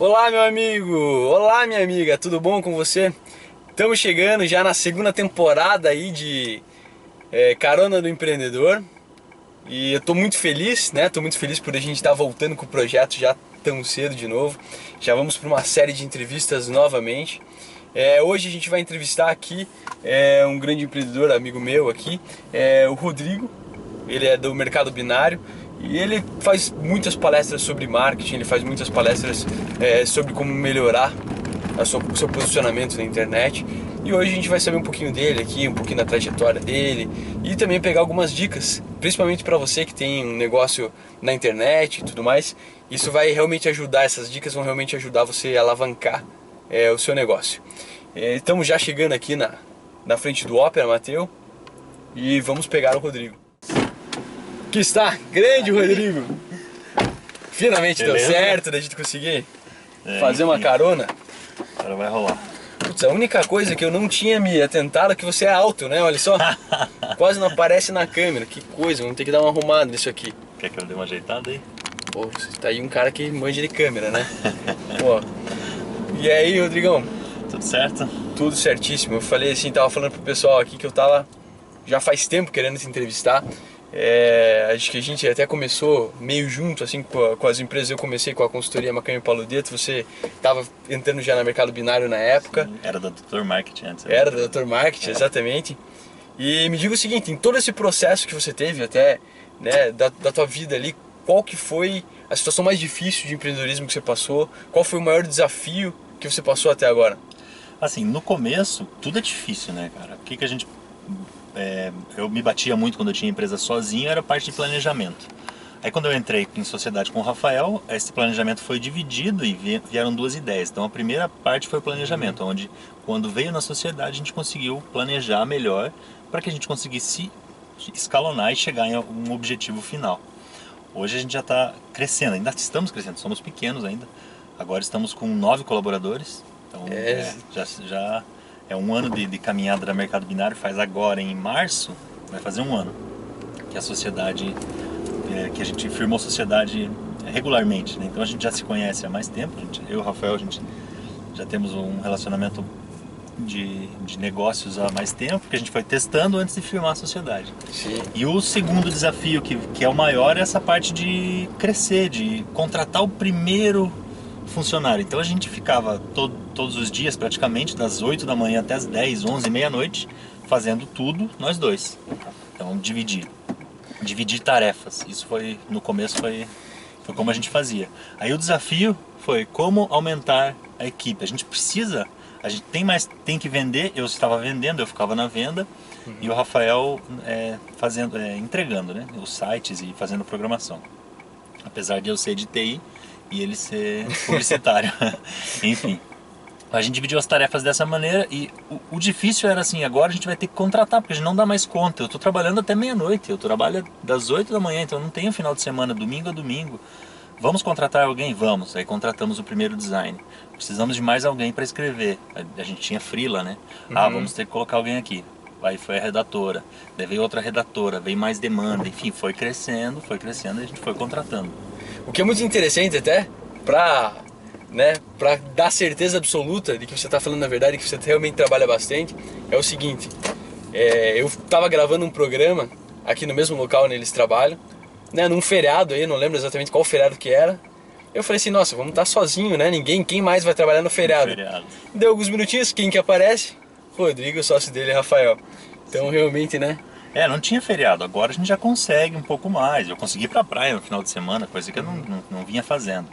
Olá, meu amigo! Olá, minha amiga! Tudo bom com você? Estamos chegando já na segunda temporada aí de Carona do Empreendedor. E eu tô muito feliz, né? Tô muito feliz por a gente estar voltando com o projeto já tão cedo de novo. Já vamos para uma série de entrevistas novamente. Hoje a gente vai entrevistar aqui um grande empreendedor, amigo meu aqui, o Rodrigo. Ele é do Mercado Binário. E ele faz muitas palestras sobre marketing, ele faz muitas palestras sobre como melhorar o seu posicionamento na internet. E hoje a gente vai saber um pouquinho dele aqui, um pouquinho da trajetória dele e também pegar algumas dicas, principalmente para você que tem um negócio na internet e tudo mais. Isso vai realmente ajudar, essas dicas vão realmente ajudar você a alavancar o seu negócio. Estamos já chegando aqui na frente do Opera, Matheus, e vamos pegar o Rodrigo. Que está, grande Rodrigo! Finalmente beleza. Deu certo, da gente conseguir fazer uma carona. Agora vai rolar. Putz, a única coisa que eu não tinha me atentado é que você é alto, né? Olha só, quase não aparece na câmera. Que coisa, vamos ter que dar uma arrumada nisso aqui. Quer que eu dê uma ajeitada aí? Pô, você tá aí um cara que manja de câmera, né? Pô. E aí, Rodrigão? Tudo certo? Tudo certíssimo. Eu falei assim, tava falando pro pessoal aqui que eu tava já faz tempo querendo te entrevistar. Acho que a gente até começou meio junto assim com as empresas. Eu comecei com a consultoria Macanha e Paludeto, você estava entrando já no Mercado Binário na época. Sim, era da Dr. Marketing antes. Era da Dr. Marketing, exatamente. E me diga o seguinte, em todo esse processo que você teve até, né, da tua vida ali, qual que foi a situação mais difícil de empreendedorismo que você passou? Qual foi o maior desafio que você passou até agora? Assim, no começo tudo é difícil, né, cara? O que que a gente... eu me batia muito quando eu tinha empresa sozinho, era parte de planejamento. Aí quando eu entrei em sociedade com o Rafael, esse planejamento foi dividido e vieram duas ideias. Então a primeira parte foi o planejamento, onde quando veio na sociedade a gente conseguiu planejar melhor para que a gente conseguisse escalonar e chegar em um objetivo final. Hoje a gente já está crescendo, ainda estamos crescendo, somos pequenos ainda. Agora estamos com 9 colaboradores, então já... É um ano de caminhada da Mercado Binário, faz agora em março, vai fazer um ano que a sociedade, que a gente firmou a sociedade regularmente, né? Então a gente já se conhece há mais tempo, eu e o Rafael, a gente já temos um relacionamento de negócios há mais tempo, que a gente foi testando antes de firmar a sociedade. Sim. E o segundo desafio, que é o maior, é essa parte de crescer, de contratar o primeiro funcionário. Então a gente ficava todos os dias praticamente, das 8 da manhã até as 10, 11, meia-noite, fazendo tudo, nós dois. Então dividir tarefas, isso foi, no começo foi como a gente fazia. Aí o desafio foi como aumentar a equipe. A gente tem que vender, eu estava vendendo, eu ficava na venda, e o Rafael entregando, né, os sites e fazendo programação. Apesar de eu ser de TI, e ele ser publicitário. Enfim, a gente dividiu as tarefas dessa maneira e o difícil era assim, agora a gente vai ter que contratar, porque a gente não dá mais conta. Eu estou trabalhando até meia-noite, eu trabalho das 8 da manhã, então eu não tenho final de semana, domingo a domingo. Vamos contratar alguém? Vamos. Aí contratamos o primeiro design. Precisamos de mais alguém para escrever. A gente tinha freela, né? Ah, vamos ter que colocar alguém aqui. Aí foi a redatora, daí veio outra redatora, veio mais demanda, enfim, foi crescendo e a gente foi contratando. O que é muito interessante até, pra dar certeza absoluta de que você está falando a verdade, que você realmente trabalha bastante, é o seguinte, eu estava gravando um programa aqui no mesmo local onde eles trabalham, né, num feriado aí, não lembro exatamente qual feriado que era, eu falei assim, nossa, vamos estar sozinho, né, quem mais vai trabalhar no feriado? Deu alguns minutinhos, quem que aparece? Rodrigo, o sócio dele é Rafael, então sim, realmente, né? Não tinha feriado, agora a gente já consegue um pouco mais. Eu consegui ir pra praia no final de semana, coisa que eu não vinha fazendo.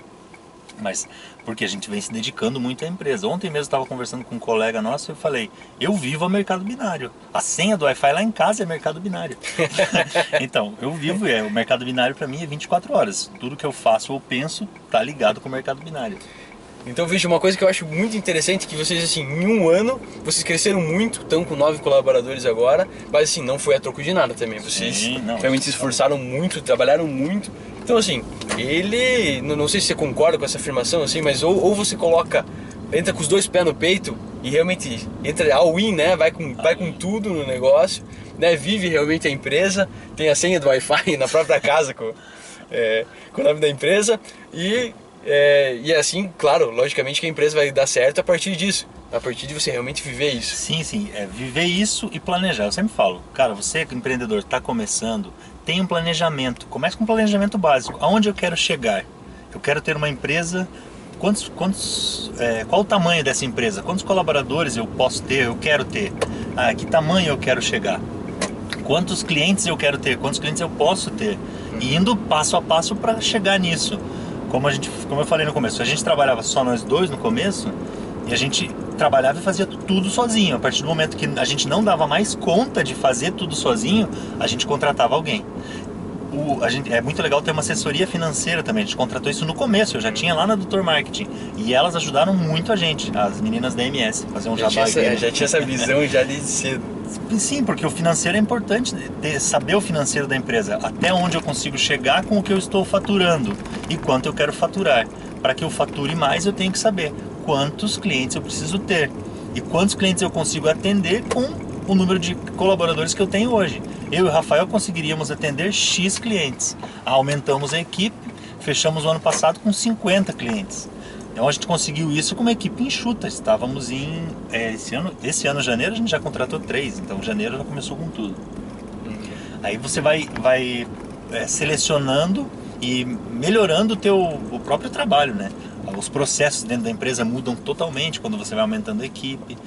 Mas porque a gente vem se dedicando muito à empresa. Ontem mesmo eu estava conversando com um colega nosso e eu falei, eu vivo a Mercado Binário. A senha do Wi-Fi lá em casa é Mercado Binário. Então, eu vivo, o Mercado Binário pra mim é 24 horas. Tudo que eu faço ou penso tá ligado com o Mercado Binário. Então, veja, uma coisa que eu acho muito interessante, que vocês, assim, em um ano, vocês cresceram muito, estão com 9 colaboradores agora, mas, assim, não foi a troco de nada também. Vocês realmente se esforçaram muito, trabalharam muito. Então, assim, não sei se você concorda com essa afirmação, assim, mas ou você entra com os dois pés no peito e realmente entra all-in, né, vai com tudo no negócio, né, vive realmente a empresa, tem a senha do Wi-Fi na própria casa com o nome da empresa e... E assim, claro, logicamente que a empresa vai dar certo a partir disso, a partir de você realmente viver isso. Sim, sim, é viver isso e planejar. Eu sempre falo, cara, você que empreendedor está começando, tem um planejamento, comece com um planejamento básico. Aonde eu quero chegar? Eu quero ter uma empresa, qual o tamanho dessa empresa? Quantos colaboradores eu posso ter, eu quero ter? Ah, que tamanho eu quero chegar? Quantos clientes eu quero ter? Quantos clientes eu posso ter? E indo passo a passo para chegar nisso. Como eu falei no começo, a gente trabalhava só nós dois no começo e a gente trabalhava e fazia tudo sozinho. A partir do momento que a gente não dava mais conta de fazer tudo sozinho, a gente contratava alguém. É muito legal ter uma assessoria financeira também, a gente contratou isso no começo, eu já tinha lá na Dr. Marketing e elas ajudaram muito a gente, as meninas da MS, fazer um jabá. Já tinha essa visão já desde cedo. Sim, porque o financeiro é importante, saber o financeiro da empresa, até onde eu consigo chegar com o que eu estou faturando e quanto eu quero faturar. Para que eu fature mais, eu tenho que saber quantos clientes eu preciso ter e quantos clientes eu consigo atender com o número de colaboradores que eu tenho hoje. Eu e o Rafael conseguiríamos atender X clientes, aumentamos a equipe, fechamos o ano passado com 50 clientes. Então a gente conseguiu isso com uma equipe enxuta, estávamos em... esse ano janeiro, a gente já contratou 3, então janeiro já começou com tudo. Aí você vai selecionando e melhorando o próprio trabalho, né? Os processos dentro da empresa mudam totalmente quando você vai aumentando a equipe.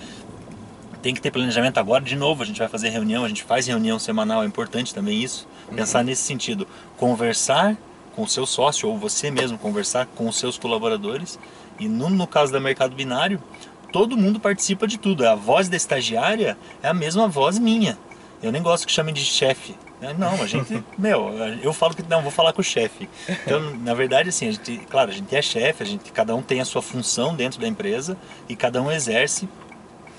Tem que ter planejamento agora, de novo, a gente vai fazer reunião, a gente faz reunião semanal, é importante também isso. Pensar nesse sentido, conversar com o seu sócio ou você mesmo conversar com os seus colaboradores. E no caso da Mercado Binário, todo mundo participa de tudo. A voz da estagiária é a mesma voz minha. Eu nem gosto que chamem de chefe. Não, a gente... eu falo que não, vou falar com o chefe. Então, na verdade, assim, a gente é chefe, cada um tem a sua função dentro da empresa e cada um exerce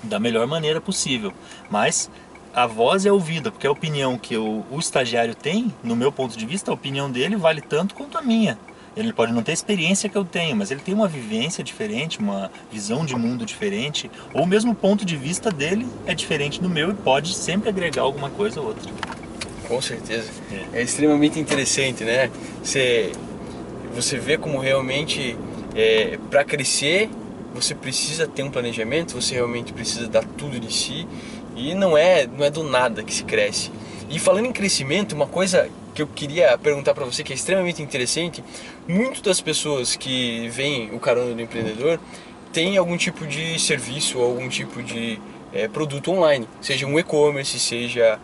da melhor maneira possível. Mas a voz é ouvida, porque a opinião que o estagiário tem, no meu ponto de vista, a opinião dele vale tanto quanto a minha. Ele pode não ter a experiência que eu tenho, mas ele tem uma vivência diferente, uma visão de mundo diferente, ou mesmo o ponto de vista dele é diferente do meu e pode sempre agregar alguma coisa ou outra. Com certeza. É extremamente interessante, né? Você vê como realmente, para crescer, você precisa ter um planejamento, você realmente precisa dar tudo de si. E não é do nada que se cresce. E falando em crescimento, uma coisa que eu queria perguntar para você que é extremamente interessante, muitas das pessoas que veem o Carona do Empreendedor tem algum tipo de serviço ou algum tipo de produto online, seja um e-commerce, seja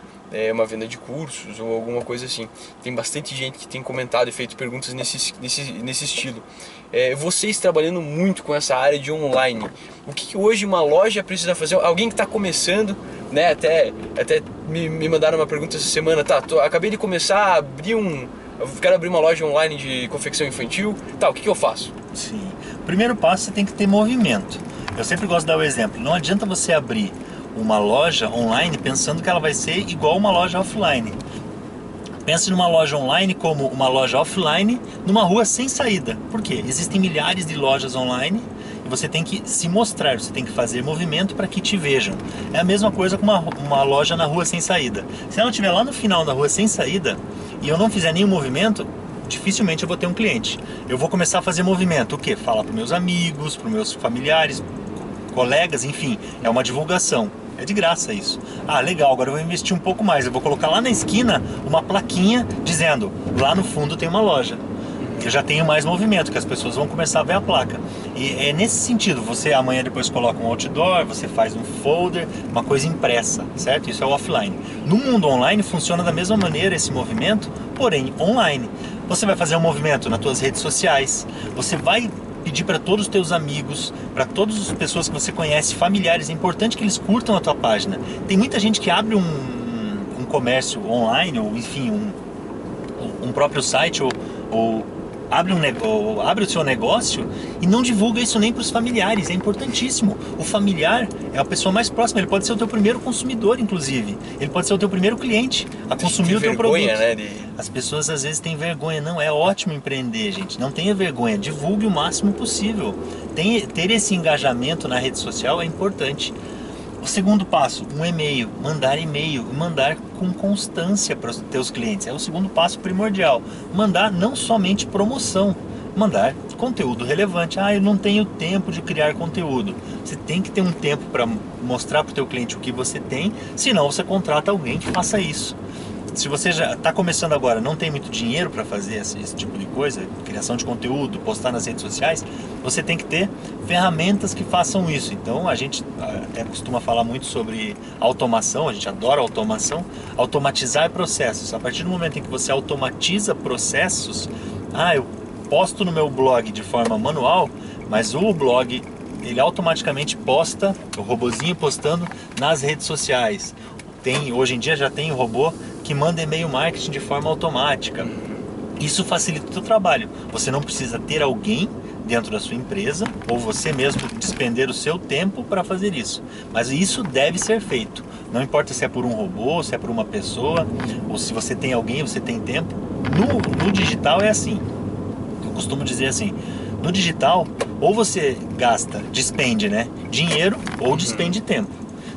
uma venda de cursos ou alguma coisa assim. Tem bastante gente que tem comentado e feito perguntas nesse estilo. Vocês trabalhando muito com essa área de online, o que hoje uma loja precisa fazer? Alguém que está começando, né? Até me mandaram uma pergunta essa semana, acabei de começar a abrir quero abrir uma loja online de confecção infantil, o que eu faço? Sim, primeiro passo, você tem que ter movimento. Eu sempre gosto de dar o exemplo, não adianta você abrir uma loja online pensando que ela vai ser igual uma loja offline. Pense numa loja online como uma loja offline numa rua sem saída. Por quê? Existem milhares de lojas online e você tem que se mostrar, você tem que fazer movimento para que te vejam. É a mesma coisa com uma loja na rua sem saída. Se ela estiver lá no final da rua sem saída e eu não fizer nenhum movimento, dificilmente eu vou ter um cliente. Eu vou começar a fazer movimento, o quê? Falar para os meus amigos, para os meus familiares, colegas, enfim, é uma divulgação. É de graça isso. Ah, legal, agora eu vou investir um pouco mais. Eu vou colocar lá na esquina uma plaquinha dizendo, lá no fundo tem uma loja. Eu já tenho mais movimento, que as pessoas vão começar a ver a placa. E é nesse sentido, você amanhã depois coloca um outdoor, você faz um folder, uma coisa impressa, certo? Isso é o offline. No mundo online funciona da mesma maneira esse movimento, porém online. Você vai fazer um movimento nas suas redes sociais, você vai pedir para todos os teus amigos, para todas as pessoas que você conhece, familiares, é importante que eles curtam a tua página. Tem muita gente que abre um comércio online, ou enfim, um próprio site, ou abre o seu negócio e não divulga isso nem para os familiares, é importantíssimo. O familiar é a pessoa mais próxima, ele pode ser o teu primeiro consumidor, inclusive. Ele pode ser o teu primeiro cliente a consumir o teu produto. Né? As pessoas às vezes têm vergonha, não, é ótimo empreender, gente, não tenha vergonha, divulgue o máximo possível. Ter esse engajamento na rede social é importante. O segundo passo, um e-mail, mandar e-mail, mandar com constância para os teus clientes, é o segundo passo primordial. Mandar não somente promoção, mandar conteúdo relevante. Ah, eu não tenho tempo de criar conteúdo. Você tem que ter um tempo para mostrar para o teu cliente o que você tem, senão você contrata alguém que faça isso. Se você já está começando agora, não tem muito dinheiro para fazer esse tipo de coisa, criação de conteúdo, postar nas redes sociais, você tem que ter ferramentas que façam isso. Então a gente até costuma falar muito sobre automação, a gente adora automação, automatizar processos. A partir do momento em que você automatiza processos, eu posto no meu blog de forma manual, mas o blog ele automaticamente posta, o robozinho postando nas redes sociais. Hoje em dia já tem o robô que manda e-mail marketing de forma automática. Isso facilita o seu trabalho. Você não precisa ter alguém dentro da sua empresa ou você mesmo despender o seu tempo para fazer isso. Mas isso deve ser feito. Não importa se é por um robô, se é por uma pessoa, ou se você tem alguém, você tem tempo. No digital é assim. Eu costumo dizer assim, no digital ou você gasta, despende, né, dinheiro ou despende tempo.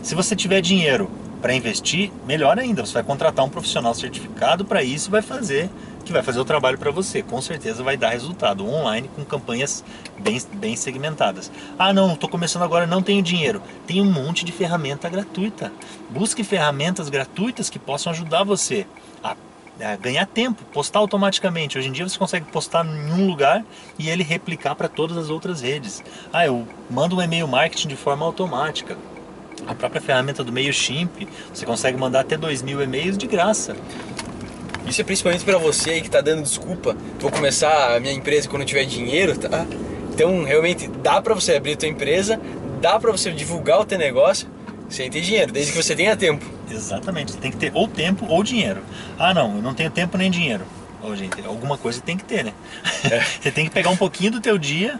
Se você tiver dinheiro para investir, melhor ainda, você vai contratar um profissional certificado para isso e vai fazer o trabalho para você. Com certeza vai dar resultado online com campanhas bem segmentadas. Ah não, estou começando agora, não tenho dinheiro. Tem um monte de ferramenta gratuita. Busque ferramentas gratuitas que possam ajudar você a ganhar tempo, postar automaticamente. Hoje em dia você consegue postar em um lugar e ele replicar para todas as outras redes. Ah, eu mando um e-mail marketing de forma automática. A própria ferramenta do MailChimp, você consegue mandar até 2.000 e-mails de graça. Isso é principalmente para você aí que está dando desculpa. Vou começar a minha empresa quando eu tiver dinheiro, tá? Então, realmente, dá para você abrir a tua empresa, dá para você divulgar o teu negócio sem ter dinheiro, desde que você tenha tempo. Exatamente, você tem que ter ou tempo ou dinheiro. Ah não, eu não tenho tempo nem dinheiro. Oh, gente, alguma coisa tem que ter, né? Você tem que pegar um pouquinho do teu dia,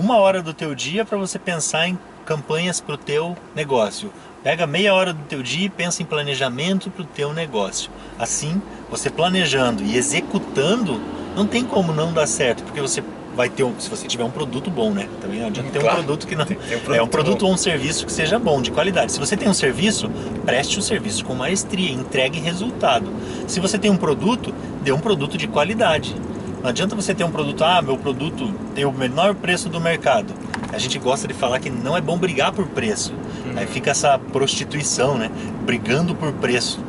uma hora do teu dia para você pensar em campanhas para o teu negócio. Pega meia hora do teu dia e pensa em planejamento para o teu negócio. Assim, você planejando e executando, não tem como não dar certo, porque você vai ter, se você tiver um produto bom, né? Também não adianta ter um produto que não... É um produto ou um serviço que seja bom, de qualidade. Se você tem um serviço, preste o serviço com maestria, entregue resultado. Se você tem um produto, dê um produto de qualidade. Não adianta você ter um produto, meu produto tem o menor preço do mercado. A gente gosta de falar que não é bom brigar por preço. Aí fica essa prostituição, né? Brigando por preço.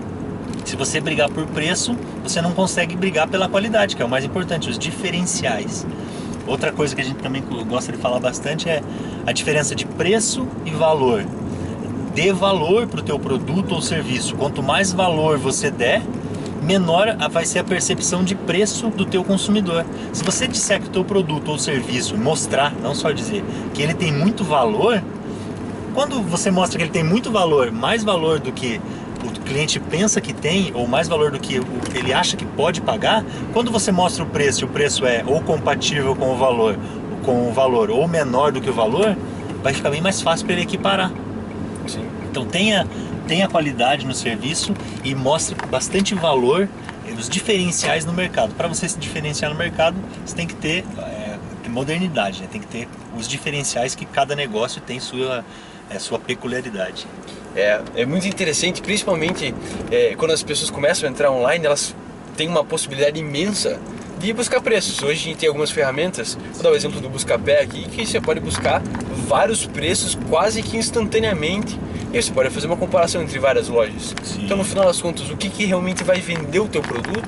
Se você brigar por preço, você não consegue brigar pela qualidade, que é o mais importante, os diferenciais. Outra coisa que a gente também gosta de falar bastante é a diferença de preço e valor. Dê valor para o teu produto ou serviço. Quanto mais valor você der, menor vai ser a percepção de preço do teu consumidor. Se você disser que o teu produto ou serviço, mostrar, não só dizer, que ele tem muito valor, quando você mostra que ele tem muito valor, mais valor do que o cliente pensa que tem, ou mais valor do que ele acha que pode pagar, quando você mostra o preço e o preço é ou compatível com o valor ou menor do que o valor, vai ficar bem mais fácil para ele equiparar. Sim. Então tenha qualidade no serviço e mostre bastante valor, os diferenciais no mercado. Para você se diferenciar no mercado, você tem que ter modernidade, né? Tem que ter os diferenciais que cada negócio tem sua peculiaridade. É muito interessante, principalmente quando as pessoas começam a entrar online, elas têm uma possibilidade imensa de buscar preços. Hoje a gente tem algumas ferramentas, vou dar o exemplo do Buscapé aqui, que você pode buscar vários preços quase que instantaneamente e você pode fazer uma comparação entre várias lojas. Sim. Então no final das contas, o que realmente vai vender o teu produto?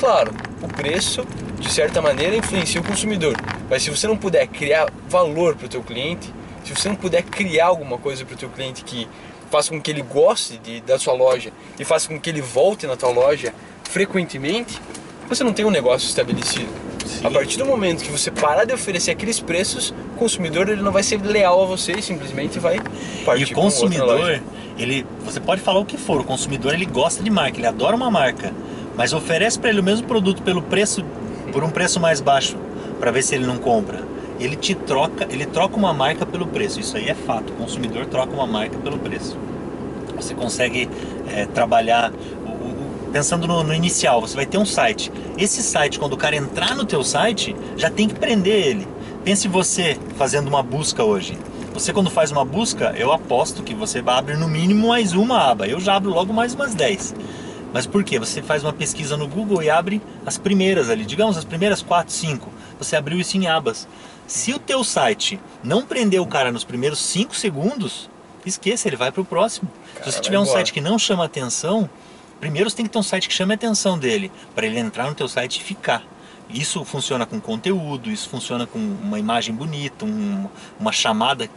Claro, o preço de certa maneira influencia o consumidor, mas se você não puder criar valor para o teu cliente, se você não puder criar alguma coisa para o teu cliente que faça com que ele goste da sua loja e faça com que ele volte na tua loja frequentemente, você não tem um negócio estabelecido. Sim. A partir do momento que você parar de oferecer aqueles preços, o consumidor ele não vai ser leal a você e simplesmente vai partir. E o consumidor, você pode falar o que for, o consumidor ele gosta de marca, ele adora uma marca, mas oferece para ele o mesmo produto por um preço mais baixo, para ver se ele não compra. Ele troca uma marca pelo preço, isso aí é fato, o consumidor troca uma marca pelo preço. Você consegue trabalhar, pensando no inicial, você vai ter um site. Esse site, quando o cara entrar no teu site, já tem que prender ele. Pense você fazendo uma busca hoje. Você quando faz uma busca, eu aposto que você vai abrir no mínimo mais uma aba, eu já abro logo mais umas 10. Mas por quê? Você faz uma pesquisa no Google e abre as primeiras ali, digamos as primeiras 4, 5. você abriu isso em abas. Se o teu site não prender o cara nos primeiros 5 segundos, esqueça, ele vai para o próximo. Cara, se você tiver um site que não chama atenção, primeiro você tem que ter um site que chame a atenção dele, para ele entrar no teu site e ficar. Isso funciona com conteúdo, isso funciona com uma imagem bonita, uma chamada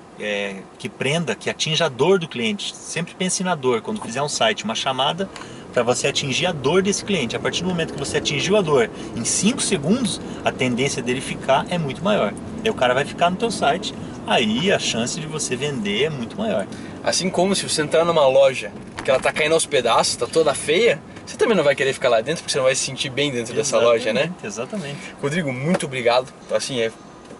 que prenda, que atinja a dor do cliente. Sempre pense na dor, quando fizer um site, uma chamada para você atingir a dor desse cliente. A partir do momento que você atingiu a dor em 5 segundos, a tendência dele ficar é muito maior. Daí o cara vai ficar no teu site, aí a chance de você vender é muito maior. Assim como se você entrar numa loja que ela está caindo aos pedaços, está toda feia, você também não vai querer ficar lá dentro, porque você não vai se sentir bem dentro dessa loja, né? Exatamente. Rodrigo, muito obrigado. Assim,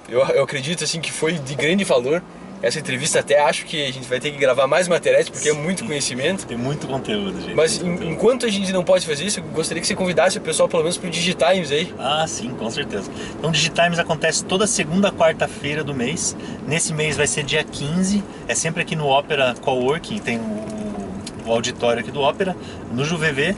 eu acredito assim, que foi de grande valor essa entrevista. Até acho que a gente vai ter que gravar mais materiais, porque é muito conhecimento. Tem muito conteúdo, gente. Mas enquanto a gente não pode fazer isso, eu gostaria que você convidasse o pessoal, pelo menos, para o DigiTimes aí. Ah, sim, com certeza. Então, o DigiTimes acontece toda segunda, quarta-feira do mês. Nesse mês vai ser dia 15. É sempre aqui no Opera Coworking, tem o auditório aqui do Opera, no Juvevê.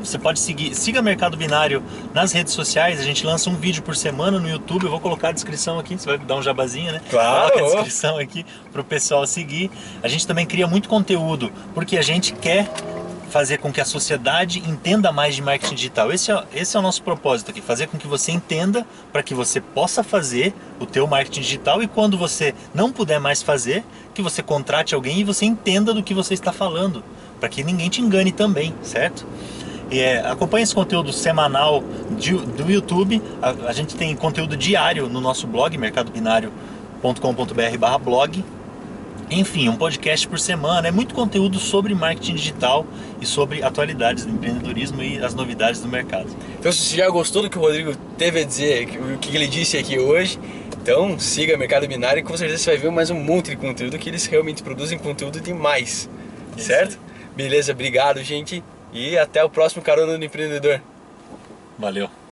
Você pode siga Mercado Binário nas redes sociais, a gente lança um vídeo por semana no YouTube, eu vou colocar a descrição aqui, você vai dar um jabazinho, né? Claro! Coloca a descrição aqui para o pessoal seguir. A gente também cria muito conteúdo, porque a gente quer fazer com que a sociedade entenda mais de marketing digital. Esse é o nosso propósito aqui, fazer com que você entenda para que você possa fazer o teu marketing digital, e quando você não puder mais fazer, que você contrate alguém e você entenda do que você está falando, para que ninguém te engane também, certo? Acompanhe esse conteúdo semanal do YouTube. A gente tem conteúdo diário no nosso blog, MercadoBinario.com.br/blog. Enfim, um podcast por semana, é muito conteúdo sobre marketing digital e sobre atualidades do empreendedorismo e as novidades do mercado. Então, se você já gostou do que o Rodrigo teve a dizer, o que ele disse aqui hoje, então siga Mercado Binário e com certeza você vai ver mais um monte de conteúdo, que eles realmente produzem conteúdo demais, certo? Isso. Beleza, obrigado, gente, e até o próximo Carona do Empreendedor. Valeu!